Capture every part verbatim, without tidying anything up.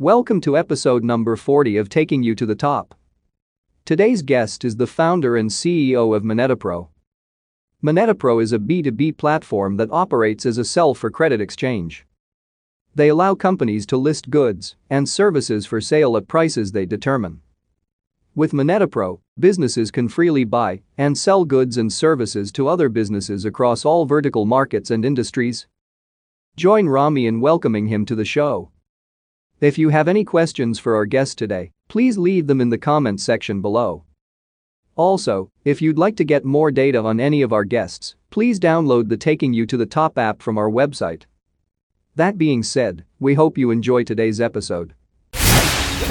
Welcome to episode number forty of Taking You to the Top. Today's guest is the founder and C E O of Moneta Pro. Moneta Pro is a B two B platform that operates as a sell for credit exchange. They allow companies to list goods and services for sale at prices they determine. With Moneta Pro, businesses can freely buy and sell goods and services to other businesses across all vertical markets and industries. Join Rami in welcoming him to the show. If you have any questions for our guest today, please leave them in the comments section below. Also, if you'd like to get more data on any of our guests, please download the Taking You to the Top app from our website. That being said, we hope you enjoy today's episode.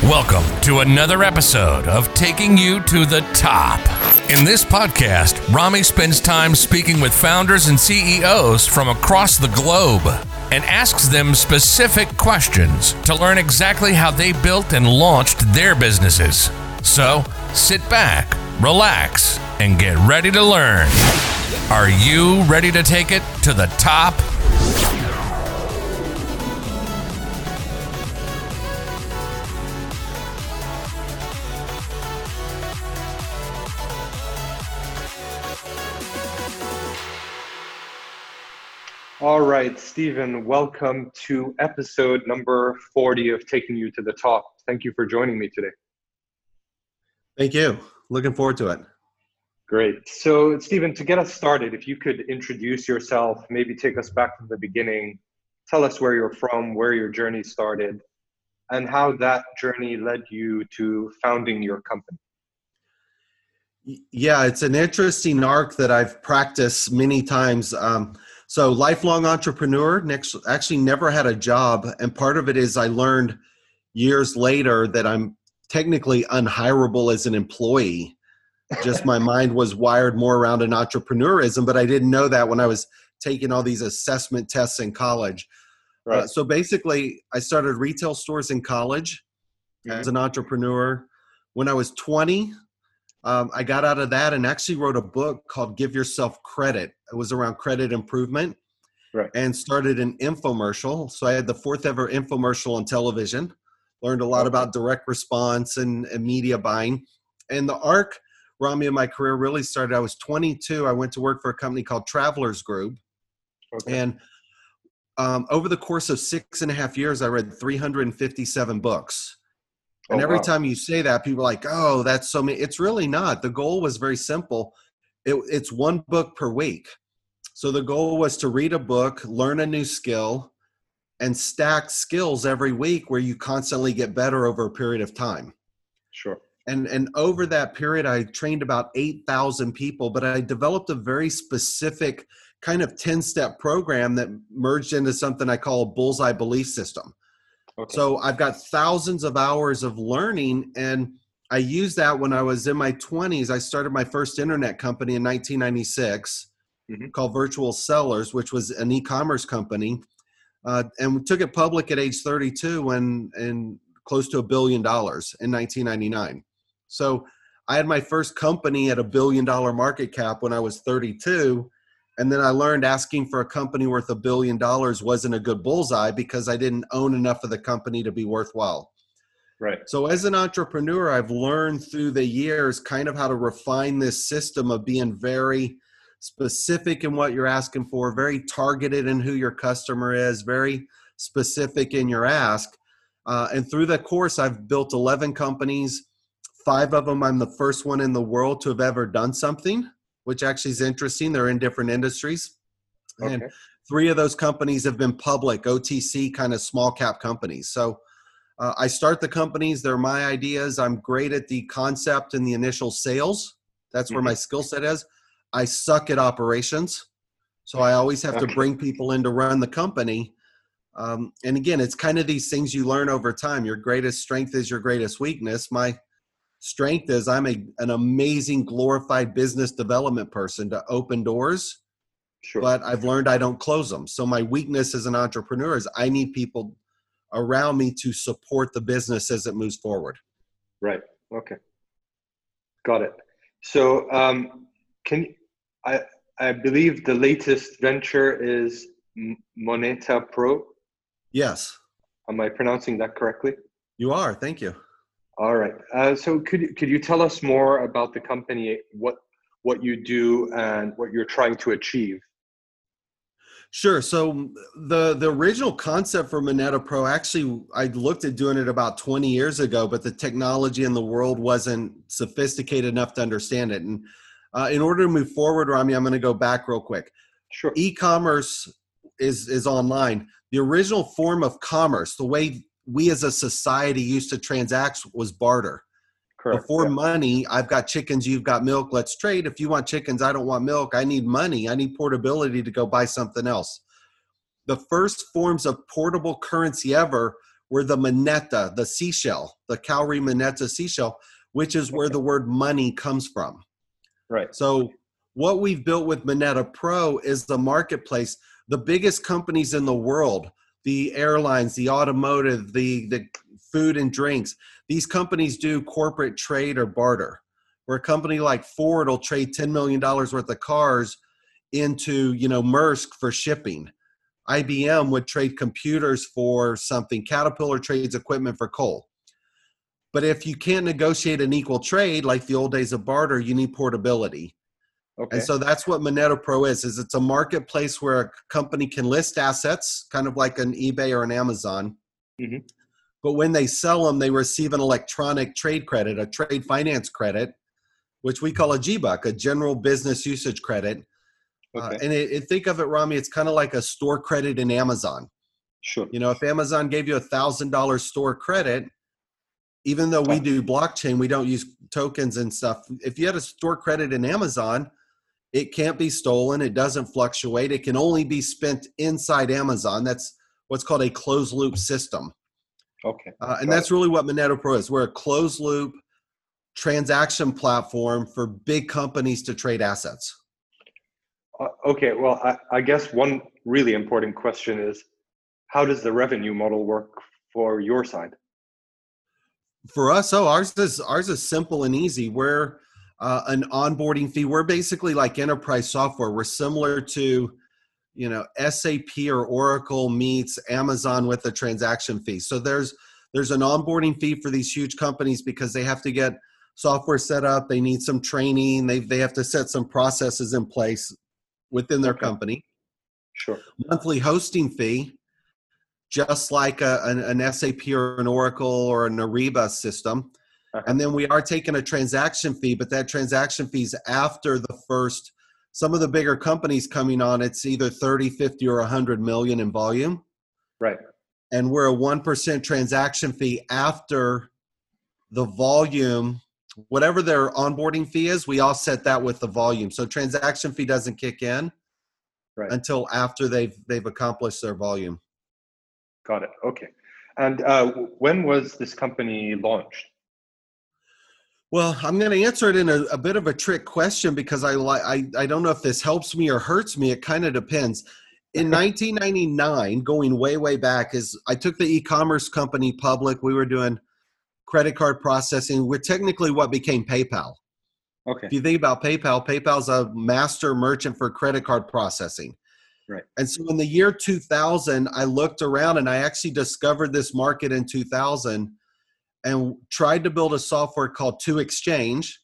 Welcome to another episode of Taking You to the Top. In this podcast, Rami spends time speaking with founders and C E Os from across the globe and asks them specific questions to learn exactly how they built and launched their businesses. So, sit back, relax, and get ready to learn. Are you ready to take it to the top? All right, Stephen, welcome to episode number forty of Taking You to the Top. Thank you for joining me today. Thank you. Looking forward to it. Great. So, Stephen, to get us started, if you could introduce yourself, maybe take us back to the beginning, tell us where you're from, where your journey started, and how that journey led you to founding your company. Yeah, it's an interesting arc that I've practiced many times. Um, So lifelong entrepreneur, next, actually never had a job. And part of it is I learned years later that I'm technically unhirable as an employee. Just my mind was wired more around an entrepreneurism, but I didn't know that when I was taking all these assessment tests in college. Right. Uh, so basically, I started retail stores in college mm-hmm. as an entrepreneur. When I was twenty, Um, I got out of that and actually wrote a book called Give Yourself Credit. It was around credit improvement right. and started an infomercial. So I had the fourth ever infomercial on television, learned a lot okay. about direct response and, and media buying. And the arc, Rami, of my career really started. I was twenty-two. I went to work for a company called Travelers Group. Okay. And um, over the course of six and a half years, I read three hundred fifty-seven books. And oh, every wow. time you say that, people are like, oh, that's so many. It's really not. The goal was very simple. It, it's one book per week. So the goal was to read a book, learn a new skill, and stack skills every week where you constantly get better over a period of time. Sure. And, and over that period, I trained about eight thousand people, but I developed a very specific kind of ten-step program that merged into something I call a Bullseye Belief System. Okay. So I've got thousands of hours of learning, and I used that when I was in my twenties. I started my first internet company in nineteen ninety-six mm-hmm. called Virtual Sellers, which was an e-commerce company, uh, and we took it public at age thirty-two when, and close to a billion dollars in nineteen ninety-nine. So I had my first company at a billion-dollar market cap when I was thirty-two. And then I learned asking for a company worth a billion dollars wasn't a good bullseye because I didn't own enough of the company to be worthwhile. Right. So as an entrepreneur, I've learned through the years kind of how to refine this system of being very specific in what you're asking for, very targeted in who your customer is, very specific in your ask. Uh, and through the course, I've built eleven companies. Five of them, I'm the first one in the world to have ever done something, which actually is interesting. They're in different industries. Okay. And three of those companies have been public, O T C kind of small cap companies. So uh, I start the companies. They're my ideas. I'm great at the concept and the initial sales. That's where mm-hmm. my skill set is. I suck at operations. So I always have okay. to bring people in to run the company. Um, and again, it's kind of these things you learn over time. Your greatest strength is your greatest weakness. My strength is I'm a, an amazing glorified business development person to open doors, sure. but I've learned I don't close them. So my weakness as an entrepreneur is I need people around me to support the business as it moves forward. Right. Okay. Got it. So um, can I, I believe the latest venture is Moneta Pro? Yes. Am I pronouncing that correctly? You are. Thank you. All right. Uh, so could could you tell us more about the company, what what you do and what you're trying to achieve? Sure. So the, the original concept for Moneta Pro, actually, I looked at doing it about twenty years ago, but the technology in the world wasn't sophisticated enough to understand it. And uh, in order to move forward, Rami, I'm going to go back real quick. Sure. E-commerce is, is online. The original form of commerce, the way we as a society used to transact, was barter. Correct. Before yeah. money, I've got chickens, you've got milk, let's trade. If you want chickens, I don't want milk, I need money, I need portability to go buy something else. The first forms of portable currency ever were the moneta, the seashell, the cowrie moneta seashell, which is where the word money comes from. Right. So what we've built with Moneta Pro is the marketplace. The biggest companies in the world, the airlines, the automotive, the, the food and drinks, these companies do corporate trade or barter, where a company like Ford will trade ten million dollars worth of cars into, you know, Maersk for shipping. I B M would trade computers for something. Caterpillar trades equipment for coal. But if you can't negotiate an equal trade, like the old days of barter, you need portability. Okay. And so that's what Moneta Pro is, is it's a marketplace where a company can list assets, kind of like an eBay or an Amazon. Mm-hmm. But when they sell them, they receive an electronic trade credit, a trade finance credit, which we call a G B U C, a general business usage credit. Okay. Uh, and it, it, think of it, Rami, it's kind of like a store credit in Amazon. Sure. You know, if Amazon gave you a one thousand dollars store credit, even though we do blockchain, we don't use tokens and stuff. If you had a store credit in Amazon, it can't be stolen. It doesn't fluctuate. It can only be spent inside Amazon. That's what's called a closed loop system. Okay. Uh, and that's really what Moneta Pro is. We're a closed loop transaction platform for big companies to trade assets. Uh, okay. Well, I, I guess one really important question is, how does the revenue model work for your side? For us, oh, ours is, ours is simple and easy. We're uh, an onboarding fee. We're basically like enterprise software. We're similar to, you know, S A P or Oracle meets Amazon with a transaction fee. So there's there's an onboarding fee for these huge companies because they have to get software set up, they need some training, they they have to set some processes in place within their okay. company. Sure. Monthly hosting fee, just like a, an, an S A P or an Oracle or an Ariba system. Uh-huh. And then we are taking a transaction fee, but that transaction fee is after the first. Some of the bigger companies coming on, it's either thirty, fifty, or one hundred million in volume. Right. And we're a one percent transaction fee after the volume. Whatever their onboarding fee is, we offset that with the volume. So transaction fee doesn't kick in right. until after they've they've accomplished their volume. Got it. Okay. And uh, when was this company launched? Well, I'm going to answer it in a, a bit of a trick question because I, I I don't know if this helps me or hurts me. It kind of depends. In nineteen ninety-nine, going way, way back, is I took the e-commerce company public. We were doing credit card processing. We're technically what became PayPal. Okay. If you think about PayPal, PayPal's a master merchant for credit card processing. Right. And so in the year two thousand, I looked around and I actually discovered this market in two thousand and tried to build a software called Two Exchange.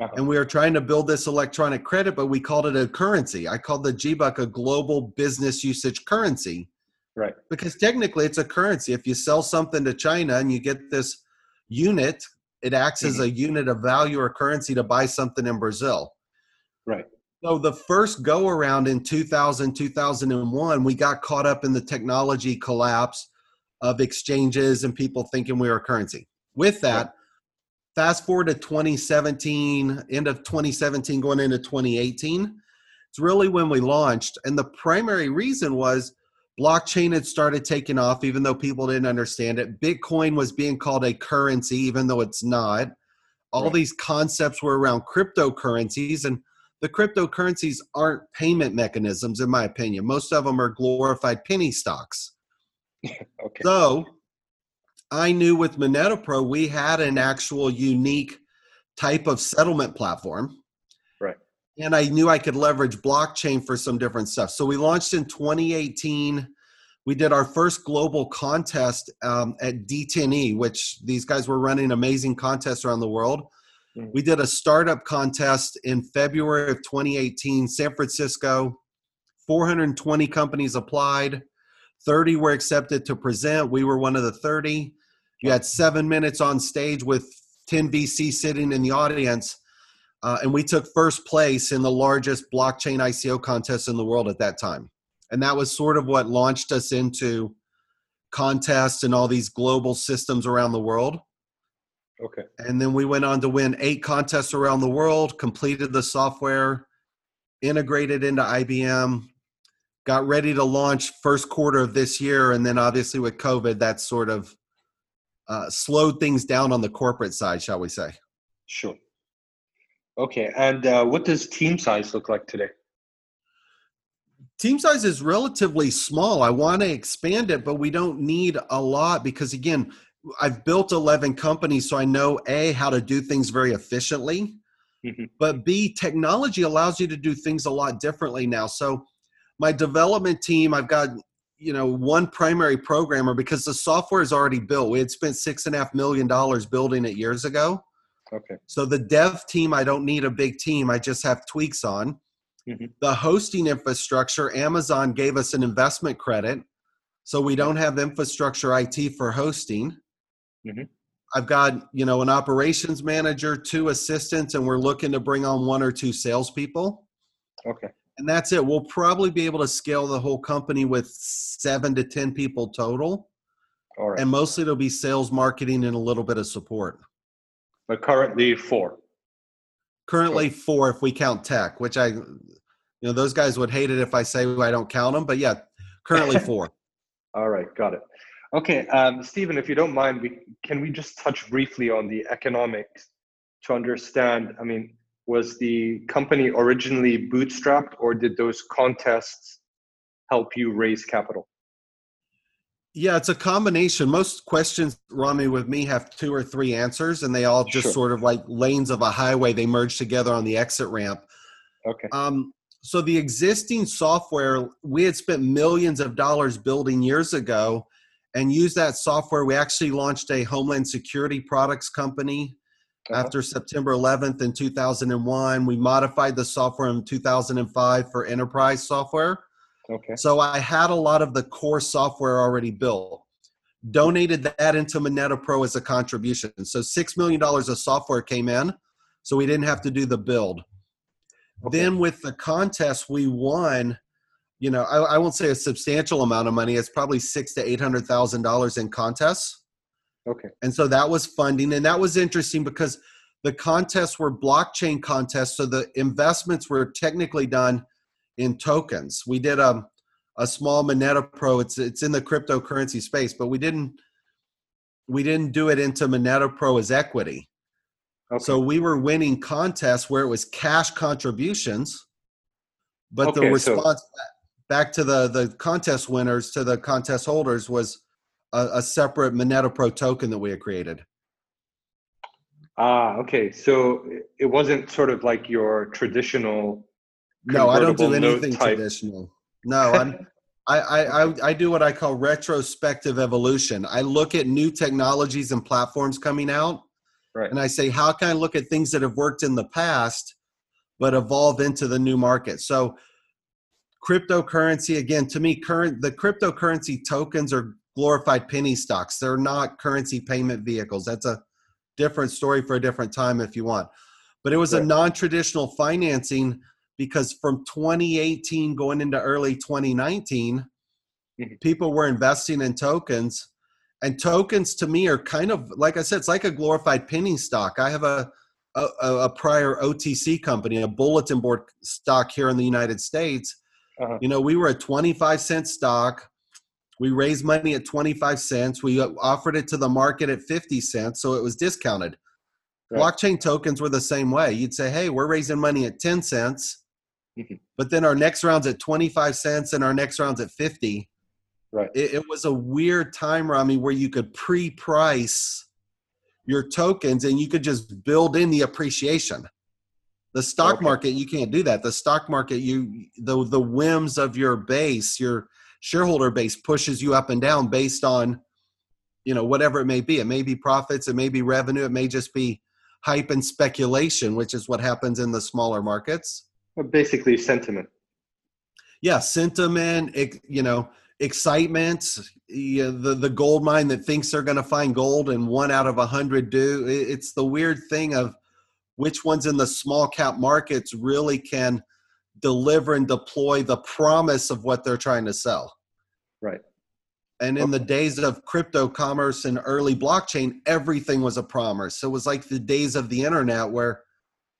Uh-huh. And we were trying to build this electronic credit, but we called it a currency. I called the G B U C a global business usage currency. Right. Because technically it's a currency. If you sell something to China and you get this unit, it acts mm-hmm. as a unit of value or currency to buy something in Brazil. Right. So the first go around in two thousand, two thousand one, we got caught up in the technology collapse of exchanges and people thinking we were a currency. With that, fast forward to twenty seventeen, end of twenty seventeen, going into twenty eighteen, it's really when we launched. And the primary reason was blockchain had started taking off, even though people didn't understand it. Bitcoin was being called a currency, even though it's not. All right. these concepts were around cryptocurrencies, and the cryptocurrencies aren't payment mechanisms, in my opinion. Most of them are glorified penny stocks. Okay. So I knew with Moneta Pro, we had an actual unique type of settlement platform. Right. And I knew I could leverage blockchain for some different stuff. So we launched in twenty eighteen. we did our first global contest um, at D ten E, which these guys were running amazing contests around the world. Mm-hmm. We did a startup contest in February of twenty eighteen, San Francisco. four hundred twenty companies applied. thirty were accepted to present. We were one of the thirty. You had seven minutes on stage with ten V C sitting in the audience. Uh, and we took first place in the largest blockchain I C O contest in the world at that time. And that was sort of what launched us into contests and all these global systems around the world. Okay. And then we went on to win eight contests around the world, completed the software, integrated into I B M, got ready to launch first quarter of this year. And then obviously with COVID, that sort of uh, slowed things down on the corporate side, shall we say. Sure. Okay. And uh, what does team size look like today? Team size is relatively small. I want to expand it, but we don't need a lot because, again, I've built eleven companies, so I know, A, how to do things very efficiently, mm-hmm. but B, technology allows you to do things a lot differently now. So my development team, I've got, you know, one primary programmer because the software is already built. We had spent six and a half million dollars building it years ago. Okay. So the dev team, I don't need a big team. I just have tweaks on. Mm-hmm. The hosting infrastructure, Amazon gave us an investment credit. So we don't have infrastructure I T for hosting. Mm-hmm. I've got, you know, an operations manager, two assistants, and we're looking to bring on one or two salespeople. Okay. And that's it. We'll probably be able to scale the whole company with seven to ten people total. All right. And mostly it'll be sales, marketing, and a little bit of support. But currently four. Currently four if we count tech, which I, you know, those guys would hate it if I say I don't count them. But yeah, currently four. All right. Got it. Okay. Um, Stephen, if you don't mind, we, can we just touch briefly on the economics to understand, I mean, was the company originally bootstrapped or did those contests help you raise capital? Yeah, it's a combination. Most questions, Rami, with me have two or three answers, and they all just sure. sort of like lanes of a highway. They merge together on the exit ramp. Okay. Um, so the existing software, we had spent millions of dollars building years ago and used that software. We actually launched a Homeland Security products company uh-huh. after September eleventh in two thousand one. We modified the software in two thousand five for enterprise software. Okay. So I had a lot of the core software already built, donated that into Moneta Pro as a contribution. So six million dollars of software came in, so we didn't have to do the build. Okay. Then with the contest, we won, you know, I, I won't say a substantial amount of money. It's probably six to eight hundred thousand dollars in contests. Okay. And so that was funding. And that was interesting because the contests were blockchain contests. So the investments were technically done in tokens. We did a, a small Moneta Pro. It's it's in the cryptocurrency space, but we didn't we didn't do it into Moneta Pro as equity. Okay. So we were winning contests where it was cash contributions, but okay, the response so. back to the, the contest winners, to the contest holders, was a, a separate Moneta Pro token that we had created. Ah, okay. So it wasn't sort of like your traditional No, I don't do anything traditional. No, I'm, I, I, I do what I call retrospective evolution. I look at new technologies and platforms coming out, right. and I say, how can I look at things that have worked in the past, but evolve into the new market? So cryptocurrency, again, to me, current the cryptocurrency tokens are glorified penny stocks. They're not currency payment vehicles. That's a different story for a different time if you want. But it was right. a non-traditional financing. Because from twenty eighteen going into early twenty nineteen, mm-hmm. people were investing in tokens. And tokens to me are kind of, like I said, it's like a glorified penny stock. I have a, a, a prior O T C company, a bulletin board stock here in the United States. Uh-huh. You know, we were a twenty-five cent stock. We raised money at twenty-five cents. We offered it to the market at fifty cents, so it was discounted. Right. Blockchain tokens were the same way. You'd say, hey, we're raising money at ten cents. But then our next round's at twenty-five cents and our next round's at fifty. Right. It, it was a weird time, Rami, where you could pre-price your tokens and you could just build in the appreciation. The stock okay. market, you can't do that. The stock market, you the the whims of your base, your shareholder base pushes you up and down based on, you know, whatever it may be. It may be profits, it may be revenue, it may just be hype and speculation, which is what happens in the smaller markets. Well, basically sentiment. Yeah, sentiment, you know, excitement, the, the gold mine that thinks they're going to find gold and one out of a hundred do. It's the weird thing of which ones in the small cap markets really can deliver and deploy the promise of what they're trying to sell. Right. And in the days of crypto commerce and early blockchain, everything was a promise. So it was like the days of the internet where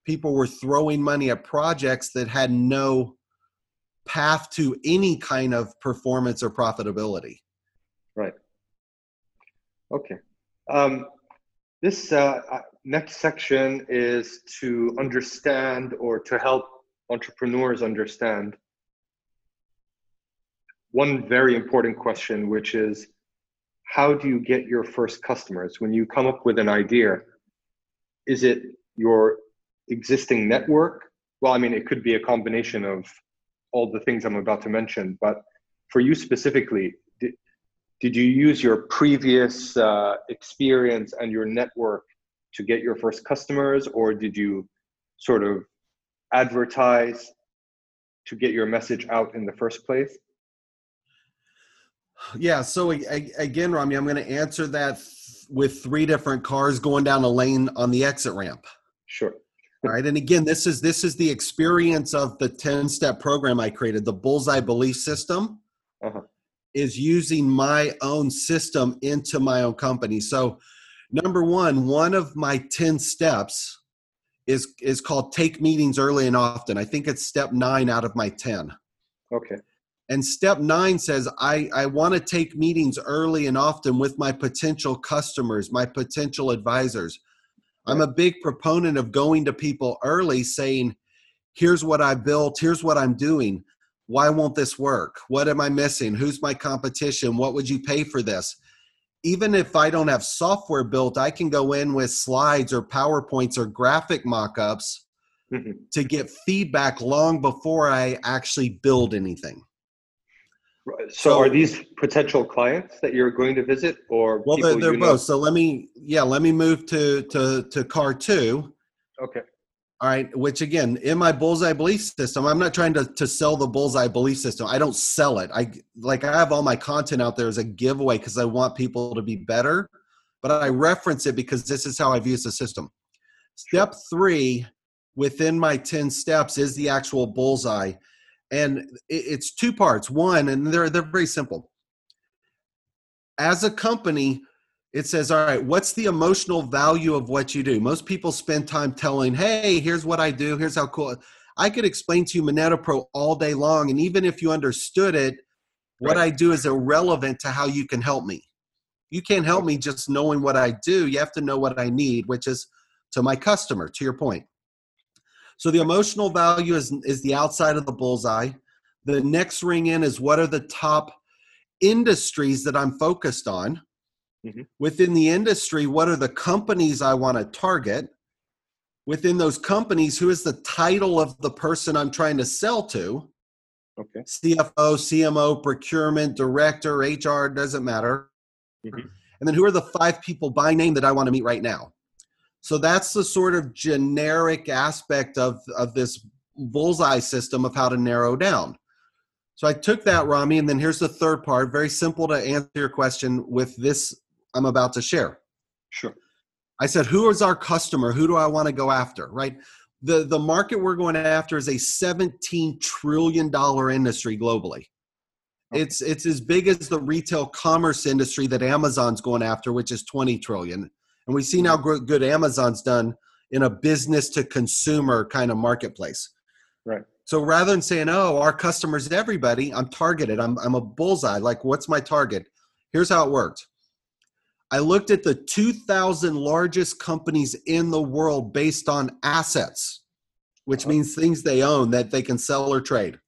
people were throwing money at projects that had no path to any kind of performance or profitability. Right. Okay. Um, this uh, next section is to understand, or to help entrepreneurs understand, one very important question, which is, how do you get your first customers? When you come up with an idea, is it your existing network? Well, I mean, it could be a combination of all the things I'm about to mention, but for you specifically, did, did you use your previous uh, experience and your network to get your first customers, or did you sort of advertise to get your message out in the first place? Yeah. So again, Rami, I'm going to answer that with three different cars going down a lane on the exit ramp. Sure. All right. And again, this is, this is the experience of the ten step program I created. The Bullseye Belief System uh-huh. is using my own system into my own company. So number one, one of my ten steps is, is called take meetings early and often. I think it's step nine out of my ten. Okay. And step nine says, I, I want to take meetings early and often with my potential customers, my potential advisors. I'm a big proponent of going to people early saying, here's what I built, here's what I'm doing. Why won't this work? What am I missing? Who's my competition? What would you pay for this? Even if I don't have software built, I can go in with slides or PowerPoints or graphic mock-ups mm-hmm. to get feedback long before I actually build anything. So, so are these potential clients that you're going to visit, or well, people they're, they're you know? both. So let me, yeah, let me move to, to, to car two. Okay. All right. Which again, in my Bullseye Belief System, I'm not trying to, to sell the Bullseye Belief System. I don't sell it. I like, I have all my content out there as a giveaway because I want people to be better, but I reference it because this is how I've used the system. Step three within my ten steps is the actual bullseye. And it's two parts. One, and they're, they're very simple. As a company, it says, all right, what's the emotional value of what you do? Most people spend time telling, hey, here's what I do. Here's how cool. I could explain to you Moneta Pro all day long. And even if you understood it, what right. I do is irrelevant to how you can help me. You can't help me just knowing what I do. You have to know what I need, which is to my customer, to your point. So the emotional value is, is the outside of the bullseye. The next ring in is what are the top industries that I'm focused on. Mm-hmm. Within the industry, what are the companies I want to target? Within those companies, who is the title of the person I'm trying to sell to? Okay. C F O, C M O, procurement, director, H R, doesn't matter. Mm-hmm. And then who are the five people by name that I want to meet right now? So that's the sort of generic aspect of, of this bullseye system of how to narrow down. So I took that, Rami, and then here's the third part, very simple to answer your question with this I'm about to share. Sure. I said, who is our customer? Who do I want to go after, right? The, the market we're going after is a seventeen trillion dollars industry globally. Okay. It's, it's as big as the retail commerce industry that Amazon's going after, which is twenty trillion dollars. And we've seen how good Amazon's done in a business to consumer kind of marketplace. Right. So rather than saying, oh, our customer's everybody, I'm targeted. I'm, I'm a bullseye. Like, what's my target? Here's how it worked. I looked at the two thousand largest companies in the world based on assets, which oh. means things they own that they can sell or trade,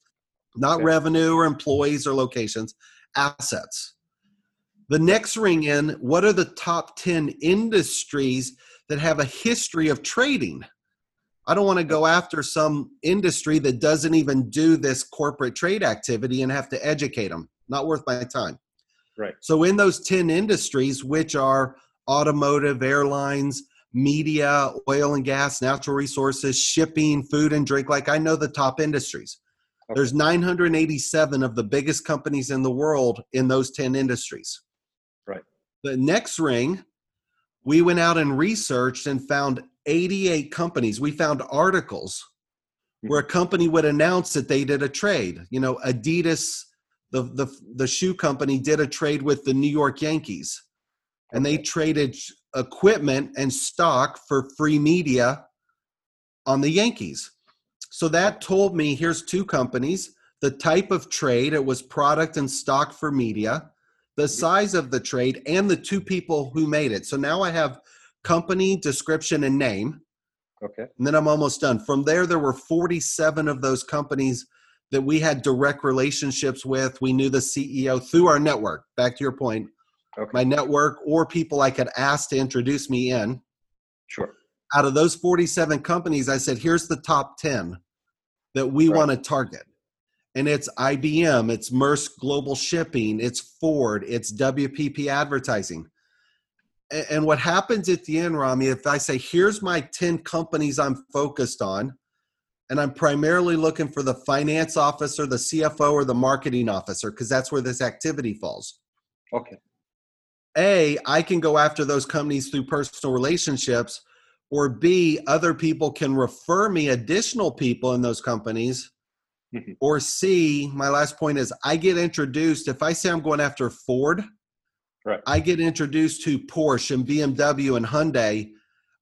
not okay. revenue or employees or locations, assets. The next ring in, what are the top ten industries that have a history of trading? I don't want to go after some industry that doesn't even do this corporate trade activity and have to educate them. not worth my time. Right. So in those ten industries, which are automotive, airlines, media, oil and gas, natural resources, shipping, food and drink, like I know the top industries. Okay. There's nine hundred eighty-seven of the biggest companies in the world in those ten industries. Right. The next ring, we went out and researched and found eighty-eight companies. We found articles where a company would announce that they did a trade. You know, Adidas, the, the, the shoe company, did a trade with the New York Yankees. And they traded equipment and stock for free media on the Yankees. So that told me, here's two companies, the type of trade, it was product and stock for media, the size of the trade, and the two people who made it. So now I have company, description, and name. Okay. And then I'm almost done. From there, there were forty-seven of those companies that we had direct relationships with. We knew the C E O through our network, back to your point. Okay. My network or people I could ask to introduce me in. Sure. Out of those forty-seven companies, I said, here's the top ten that we right. want to target. And it's I B M, it's Maersk Global Shipping, it's Ford, it's W P P Advertising. And, and what happens at the end, Rami, if I say, here's my ten companies I'm focused on, and I'm primarily looking for the finance officer, the C F O, or the marketing officer, because that's where this activity falls. Okay. A, I can go after those companies through personal relationships, or B, other people can refer me additional people in those companies, mm-hmm. or C, my last point is I get introduced. If I say I'm going after Ford, right. I get introduced to Porsche and B M W and Hyundai.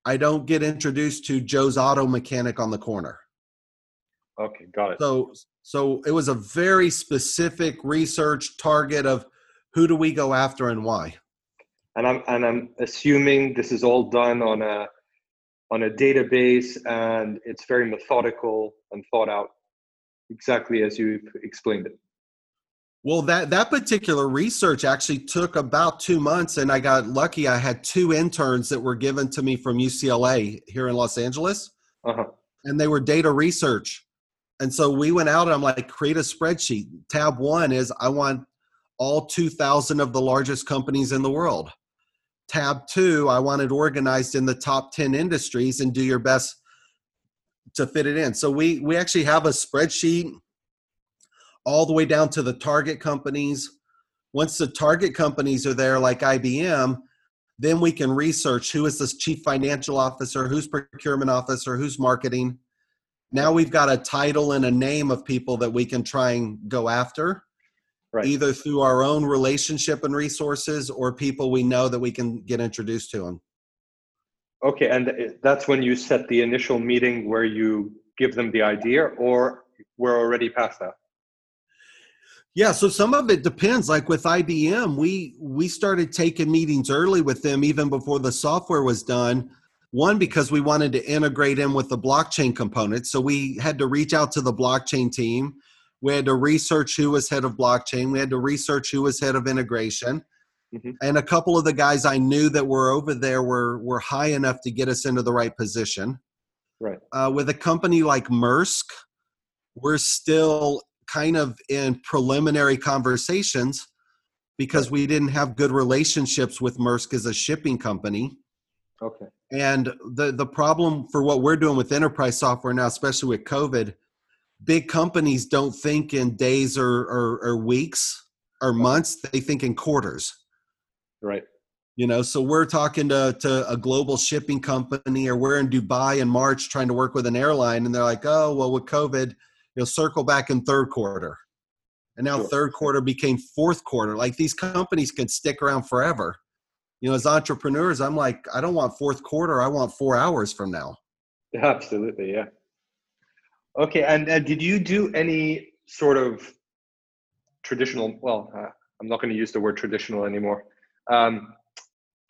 I don't get introduced to Joe's auto mechanic on the corner. Okay, got it. So, so it was a very specific research target of who do we go after and why. And I'm and I'm assuming this is all done on a on a database, and it's very methodical and thought out, exactly as you've explained it. Well, that that particular research actually took about two months, and I got lucky. I had two interns that were given to me from U C L A here in Los Angeles, uh-huh. and they were data research. And so we went out, and I'm like, create a spreadsheet. Tab one is I want all two thousand of the largest companies in the world. Tab two, I want it organized in the top ten industries, and do your best to fit it in. So we we actually have a spreadsheet all the way down to the target companies. Once the target companies are there, like I B M, then we can research who is this chief financial officer, who's procurement officer, who's marketing. Now we've got a title and a name of people that we can try and go after. Right. Either through our own relationship and resources, or people we know that we can get introduced to them. Okay, and that's when you set the initial meeting where you give them the idea, or we're already past that? Yeah, so some of it depends. Like with I B M, we we started taking meetings early with them, even before the software was done. One, because we wanted to integrate in with the blockchain component. So we had to reach out to the blockchain team. We had to research who was head of blockchain. We had to research who was head of integration. Mm-hmm. And a couple of the guys I knew that were over there were, were high enough to get us into the right position. Right. Uh, with a company like Maersk, we're still kind of in preliminary conversations because we didn't have good relationships with Maersk as a shipping company. Okay. And the, the problem for what we're doing with enterprise software now, especially with COVID, big companies don't think in days or, or, or weeks or months. They think in quarters. Right. You know, so we're talking to, to a global shipping company, or we're in Dubai in March trying to work with an airline, and they're like, oh, well, with COVID, you'll circle back in third quarter. And now sure. third quarter became fourth quarter. Like, these companies can stick around forever. You know, as entrepreneurs, I'm like, I don't want fourth quarter. I want four hours from now. Absolutely. Yeah. Okay, and uh, did you do any sort of traditional, well, uh, I'm not going to use the word traditional anymore. Um,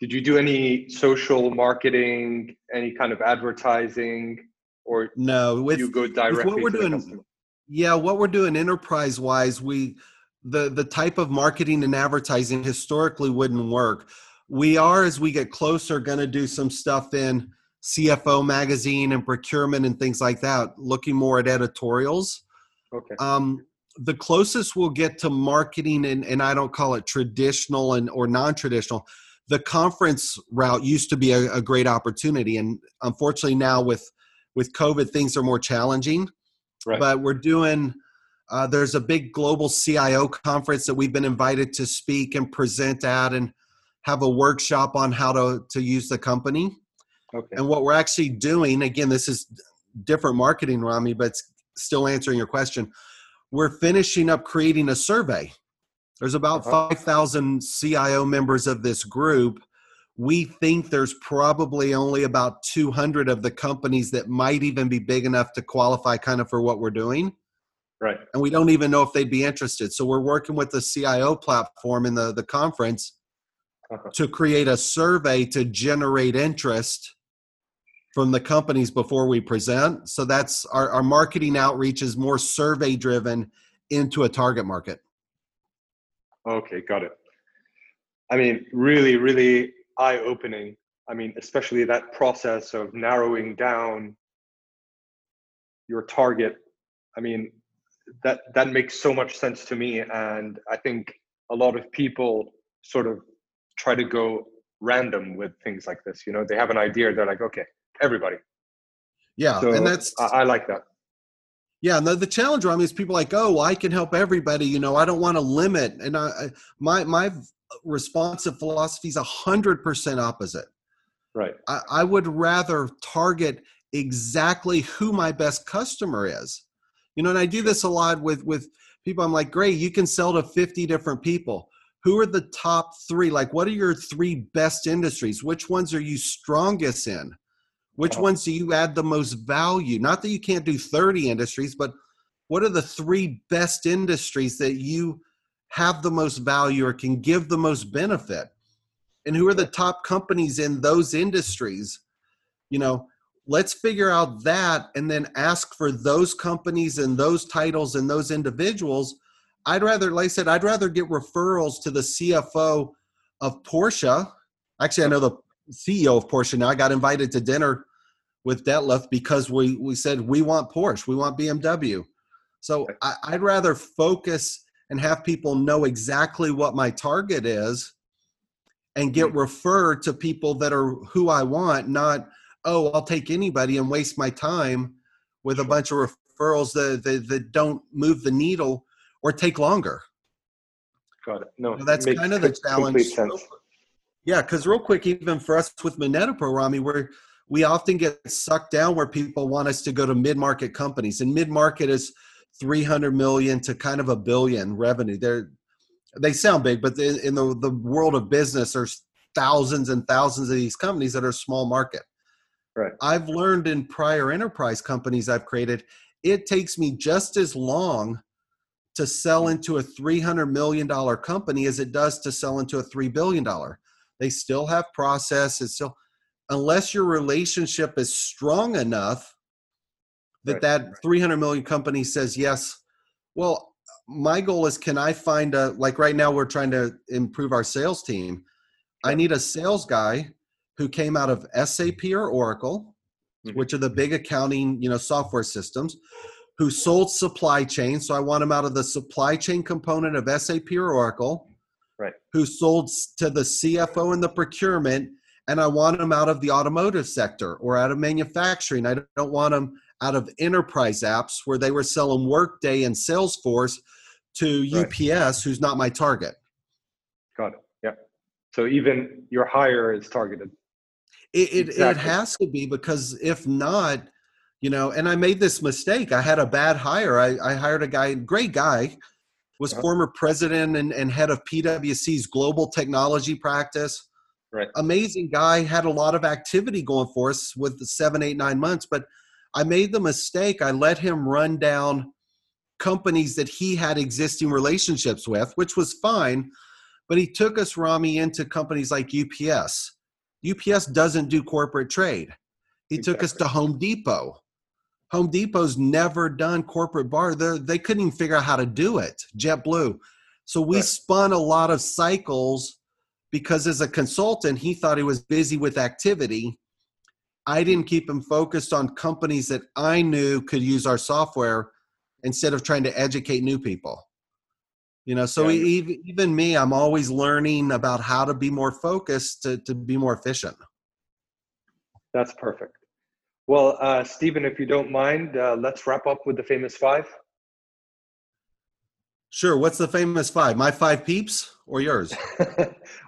did you do any social marketing, any kind of advertising, or no, with, you go directly what we're to doing, the customer? Yeah, what we're doing enterprise-wise, we the, the type of marketing and advertising historically wouldn't work. We are, as we get closer, going to do some stuff in C F O magazine and procurement and things like that, looking more at editorials. Okay. Um, the closest we'll get to marketing, and, and I don't call it traditional and or non-traditional, the conference route used to be a, a great opportunity. And unfortunately now with, with COVID, things are more challenging, right. But we're doing, uh, there's a big global C I O conference that we've been invited to speak and present at and have a workshop on how to, to use the company. Okay. And what we're actually doing, again, this is different marketing, Rami, but it's still answering your question. We're finishing up creating a survey. There's about uh-huh. five thousand C I O members of this group. We think there's probably only about two hundred of the companies that might even be big enough to qualify kind of for what we're doing. Right. And we don't even know if they'd be interested. So we're working with the C I O platform in the, the conference uh-huh. to create a survey to generate interest from the companies before we present. So that's our, our marketing outreach is more survey driven into a target market. Okay, got it. I mean, really, really eye-opening. I mean, especially that process of narrowing down your target. I mean, that that makes so much sense to me. And I think a lot of people sort of try to go random with things like this. You know, they have an idea. They're like, okay, everybody. Yeah, so and that's... I, I like that. Yeah, and the, the challenge, Rami, is people like, oh, well, I can help everybody. You know, I don't want to limit. And I, I, my my responsive philosophy is one hundred percent opposite. Right. I, I would rather target exactly who my best customer is. You know, and I do this a lot with, with people. I'm like, great, you can sell to fifty different people. Who are the top three? Like, what are your three best industries? Which ones are you strongest in? Which ones do you add the most value? Not that you can't do thirty industries, but what are the three best industries that you have the most value or can give the most benefit? And who are the top companies in those industries? You know, let's figure out that and then ask for those companies and those titles and those individuals. I'd rather, like I said, I'd rather get referrals to the C F O of Porsche. Actually, I know the C E O of Porsche now. I got invited to dinner with Detlef because we, we said, we want Porsche, we want B M W. So I, I'd rather focus and have people know exactly what my target is and get referred to people that are who I want, not, oh, I'll take anybody and waste my time with a bunch of referrals that, that, that don't move the needle or take longer. Got it. No, so that's kind of the challenge. Yeah, because real quick, even for us with Moneta Pro, Rami, where we often get sucked down where people want us to go to mid-market companies. And mid-market is three hundred million to kind of a billion revenue. They're, they sound big, but they, in the, the world of business, there's thousands and thousands of these companies that are small market. Right. I've learned in prior enterprise companies I've created, it takes me just as long to sell into a three hundred million dollars company as it does to sell into a three billion dollars. They still have process. It's still, unless your relationship is strong enough that right, that right. three hundred million company says, yes, well, my goal is, can I find a, like right now we're trying to improve our sales team. I need a sales guy who came out of S A P or Oracle, mm-hmm. which are the big accounting, you know, software systems, who sold supply chain. So I want him out of the supply chain component of S A P or Oracle. Right. Who sold to the C F O and the procurement, and I want them out of the automotive sector or out of manufacturing. I don't want them out of enterprise apps where they were selling Workday and Salesforce to U P S, right. who's not my target. Got it. Yeah. So even your hire is targeted. It it, exactly. it has to be, because if not, you know, and I made this mistake. I had a bad hire. I, I hired a guy, great guy. Was uh-huh. former president and, and head of PwC's global technology practice. Right. Amazing guy, had a lot of activity going for us with the seven, eight, nine months, but I made the mistake. I let him run down companies that he had existing relationships with, which was fine, but he took us, Rami, into companies like U P S. U P S doesn't do corporate trade. He exactly. took us to Home Depot. Home Depot's never done corporate bar. They're, they couldn't even figure out how to do it, JetBlue. So we right. spun a lot of cycles because as a consultant, he thought he was busy with activity. I didn't keep him focused on companies that I knew could use our software instead of trying to educate new people. You know, so yeah. even, even me, I'm always learning about how to be more focused to, to be more efficient. That's perfect. Well, uh, Stephen, if you don't mind, uh, let's wrap up with the famous five. Sure. What's the famous five? My five peeps or yours?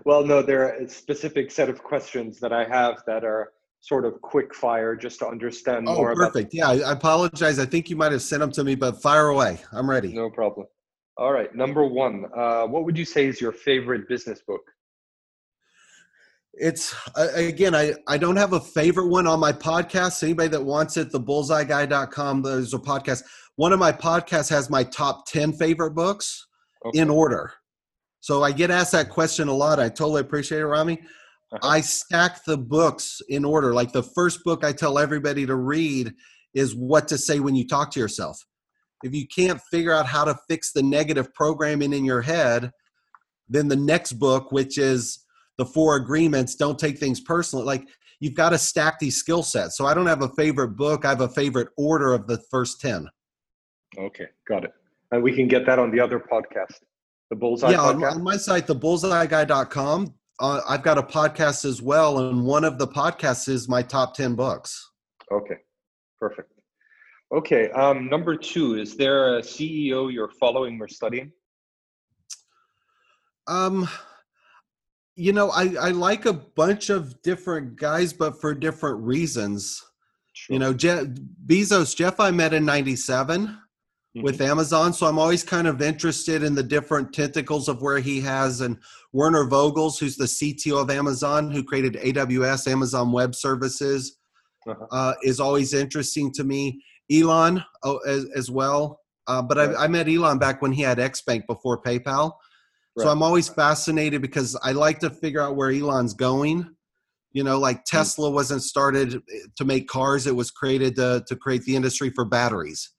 Well, no, there are a specific set of questions that I have that are sort of quick fire just to understand oh, more. Oh, perfect. About yeah, I apologize. I think you might have sent them to me, but fire away. I'm ready. No problem. All right. Number one, uh, what would you say is your favorite business book? It's, uh, again, I, I don't have a favorite one on my podcast. So anybody that wants it, the bullseye guy dot com, those are podcasts. One of my podcasts has my top ten favorite books okay. in order. So I get asked that question a lot. I totally appreciate it, Rami. Uh-huh. I stack the books in order. Like the first book I tell everybody to read is What to Say When You Talk to Yourself. If you can't figure out how to fix the negative programming in your head, then the next book, which is The Four Agreements, Don't Take Things Personally. Like you've got to stack these skill sets. So I don't have a favorite book. I have a favorite order of the first ten. Okay. Got it. And we can get that on the other podcast, the Bullseye yeah, podcast. On my site, the bullseye guy dot com. Uh, I've got a podcast as well. And one of the podcasts is my top ten books. Okay. Perfect. Okay. Um, number two, is there a C E O you're following or studying? Um, You know, I, I like a bunch of different guys, but for different reasons. Sure. You know, Jeff, Bezos, Jeff, I met in ninety-seven mm-hmm. with Amazon. So I'm always kind of interested in the different tentacles of where he has. And Werner Vogels, who's the C T O of Amazon, who created A W S, Amazon Web Services, uh-huh. uh, is always interesting to me. Elon oh, as, as well. Uh, but right. I, I met Elon back when he had X Bank before PayPal. So I'm always fascinated because I like to figure out where Elon's going. You know, like Tesla wasn't started to make cars. It was created to, to create the industry for batteries.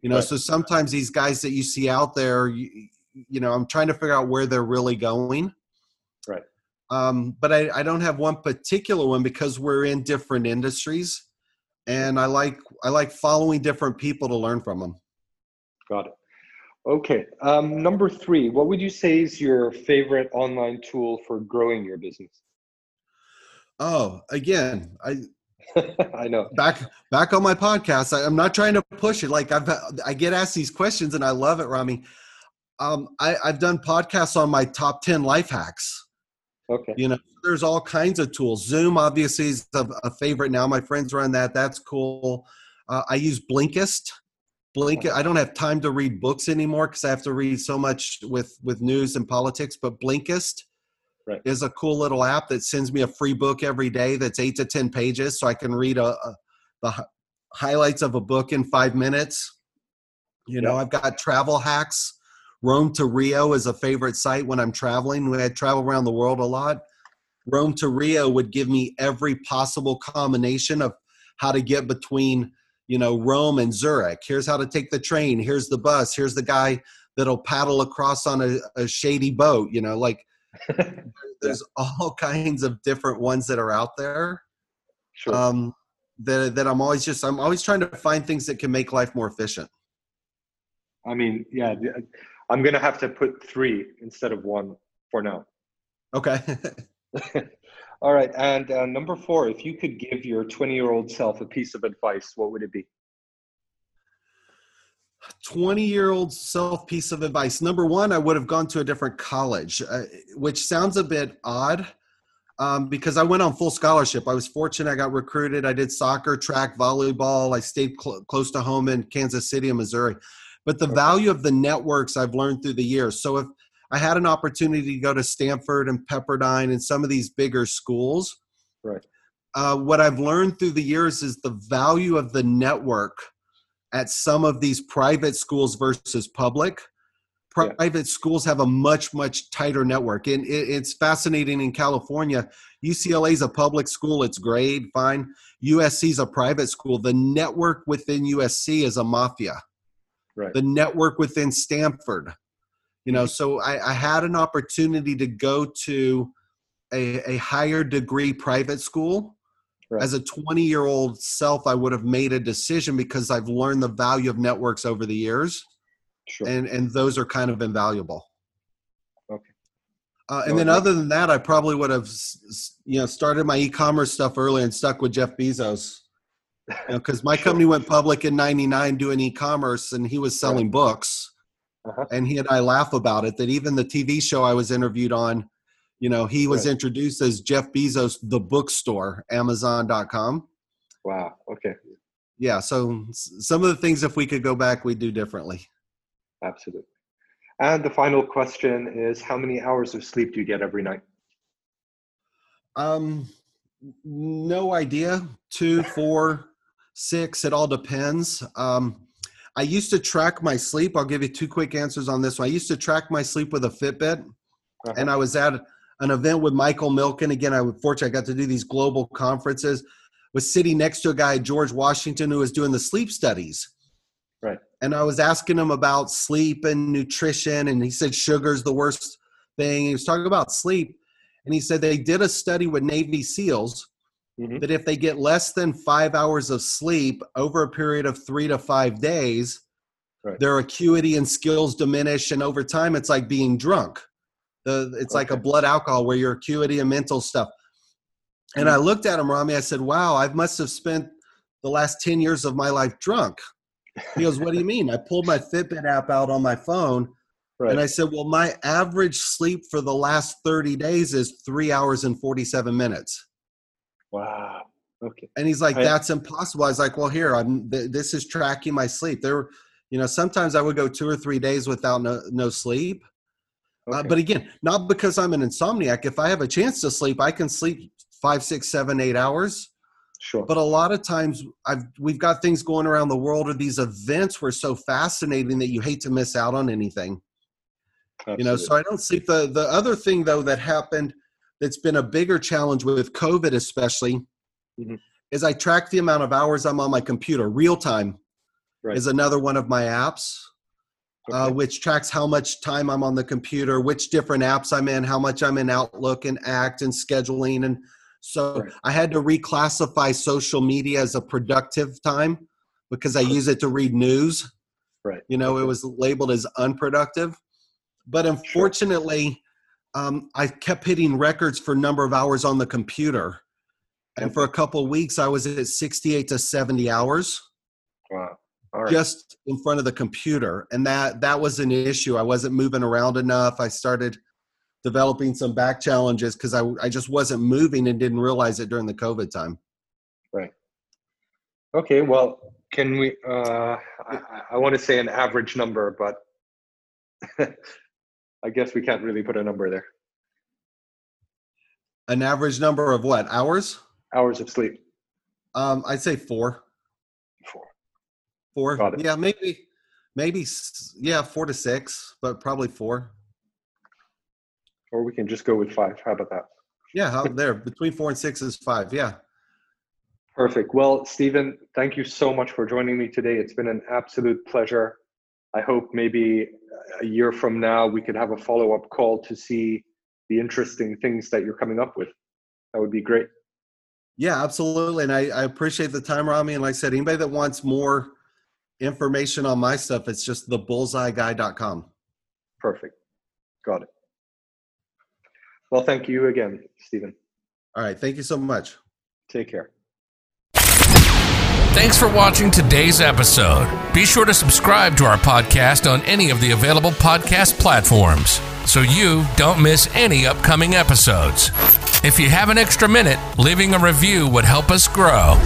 You know, right. so sometimes these guys that you see out there, you, you know, I'm trying to figure out where they're really going. Right. Um, but I, I don't have one particular one because we're in different industries. And I like I like following different people to learn from them. Got it. Okay. Um, number three, what would you say is your favorite online tool for growing your business? Oh, again, I, I know back, back on my podcast, I, I'm not trying to push it. Like I've, I get asked these questions and I love it, Rami. Um, I, I've done podcasts on my top ten life hacks. Okay. You know, there's all kinds of tools. Zoom obviously is a, a favorite now. My friends run that. That's cool. Uh, I use Blinkist. Blink, I don't have time to read books anymore because I have to read so much with, with news and politics, but Blinkist right. is a cool little app that sends me a free book every day that's eight to ten pages, so I can read a, a, the highlights of a book in five minutes. You yeah. know, I've got travel hacks. Rome to Rio is a favorite site when I'm traveling. When I travel around the world a lot, Rome to Rio would give me every possible combination of how to get between you know, Rome and Zurich. Here's how to take the train. Here's the bus. Here's the guy that'll paddle across on a, a shady boat. You know, like there's yeah. all kinds of different ones that are out there. Sure. Um, that that I'm always just I'm always trying to find things that can make life more efficient. I mean, yeah, I'm gonna have to put three instead of one for now. Okay. All right. And uh, number four, if you could give your twenty-year-old self a piece of advice, what would it be? twenty-year-old self piece of advice. Number one, I would have gone to a different college, uh, which sounds a bit odd um, because I went on full scholarship. I was fortunate. I got recruited. I did soccer, track, volleyball. I stayed cl- close to home in Kansas City and Missouri. But the okay. value of the networks I've learned through the years. So if I had an opportunity to go to Stanford and Pepperdine and some of these bigger schools. Right. Uh, what I've learned through the years is the value of the network at some of these private schools versus public. Private yeah. schools have a much, much tighter network. And it, it's fascinating in California. U C L A is a public school. It's great, fine. U S C is a private school. The network within U S C is a mafia. Right. The network within Stanford. You know, so I, I had an opportunity to go to a, a higher degree private school Right. As a twenty-year-old self, I would have made a decision because I've learned the value of networks over the years. Sure. And, and those are kind of invaluable. Okay. Uh, and no, then no. other than that, I probably would have, you know, started my e-commerce stuff early and stuck with Jeff Bezos. Because you know, my sure. company went public in ninety-nine doing e-commerce, and he was selling right. books. Uh-huh. And he and I laugh about it, that even the T V show I was interviewed on, you know, he was right. introduced as Jeff Bezos, the bookstore, amazon dot com. Wow. Okay. Yeah. So some of the things, if we could go back, we'd do differently. Absolutely. And the final question is, how many hours of sleep do you get every night? Um, no idea. Two, four, six. It all depends. Um, I used to track my sleep. I'll give you two quick answers on this one. I used to track my sleep with a Fitbit, uh-huh. and I was at an event with Michael Milken. Again, I was fortunate, I got to do these global conferences. Was sitting next to a guy, George Washington, who was doing the sleep studies. Right. And I was asking him about sleep and nutrition, and he said sugar's the worst thing. He was talking about sleep, and he said they did a study with Navy SEALs. Mm-hmm. That if they get less than five hours of sleep over a period of three to five days, right. their acuity and skills diminish. And over time, it's like being drunk. The, it's okay. like a blood alcohol where your acuity and mental stuff. Mm-hmm. And I looked at him, Rami. I said, wow, I must have spent the last ten years of my life drunk. He goes, what do you mean? I pulled my Fitbit app out on my phone. Right. And I said, well, my average sleep for the last thirty days is three hours and forty-seven minutes. Wow. Okay. And he's like, that's impossible. I was like, well, here, I'm, th- this is tracking my sleep. There were, you know, sometimes I would go two or three days without no, no sleep. Okay. Uh, but again, not because I'm an insomniac. If I have a chance to sleep, I can sleep five, six, seven, eight hours. Sure. But a lot of times I've, we've got things going around the world, or these events were so fascinating that you hate to miss out on anything. Absolutely. You know, so I don't sleep. The, the other thing though, that happened, that's been a bigger challenge with COVID especially, mm-hmm. is I track the amount of hours I'm on my computer. Real Time right. is another one of my apps, okay. uh, which tracks how much time I'm on the computer, which different apps I'm in, how much I'm in Outlook and Act and scheduling. And so right. I had to reclassify social media as a productive time because I use it to read news. Right. You know, okay. it was labeled as unproductive. But unfortunately, sure. Um, I kept hitting records for number of hours on the computer. And for a couple of weeks, I was at sixty-eight to seventy hours. Wow. All right. Just in front of the computer. And that, that was an issue. I wasn't moving around enough. I started developing some back challenges because I, I just wasn't moving and didn't realize it during the COVID time. Right. Okay. Well, can we, uh, I, I want to say an average number, but I guess we can't really put a number there. An average number of what? Hours? Hours of sleep. Um, I'd say four. Four. Four. Got it. Yeah, maybe, maybe, yeah, four to six, but probably four. Or we can just go with five. How about that? Yeah, out there. Between four and six is five. Yeah. Perfect. Well, Stephen, thank you so much for joining me today. It's been an absolute pleasure. I hope maybe a year from now, we could have a follow-up call to see the interesting things that you're coming up with. That would be great. Yeah, absolutely. And I, I appreciate the time, Rami. And like I said, anybody that wants more information on my stuff, it's just the bullseye guy dot com. Perfect. Got it. Well, thank you again, Stephen. All right. Thank you so much. Take care. Thanks for watching today's episode. Be sure to subscribe to our podcast on any of the available podcast platforms so you don't miss any upcoming episodes. If you have an extra minute, leaving a review would help us grow.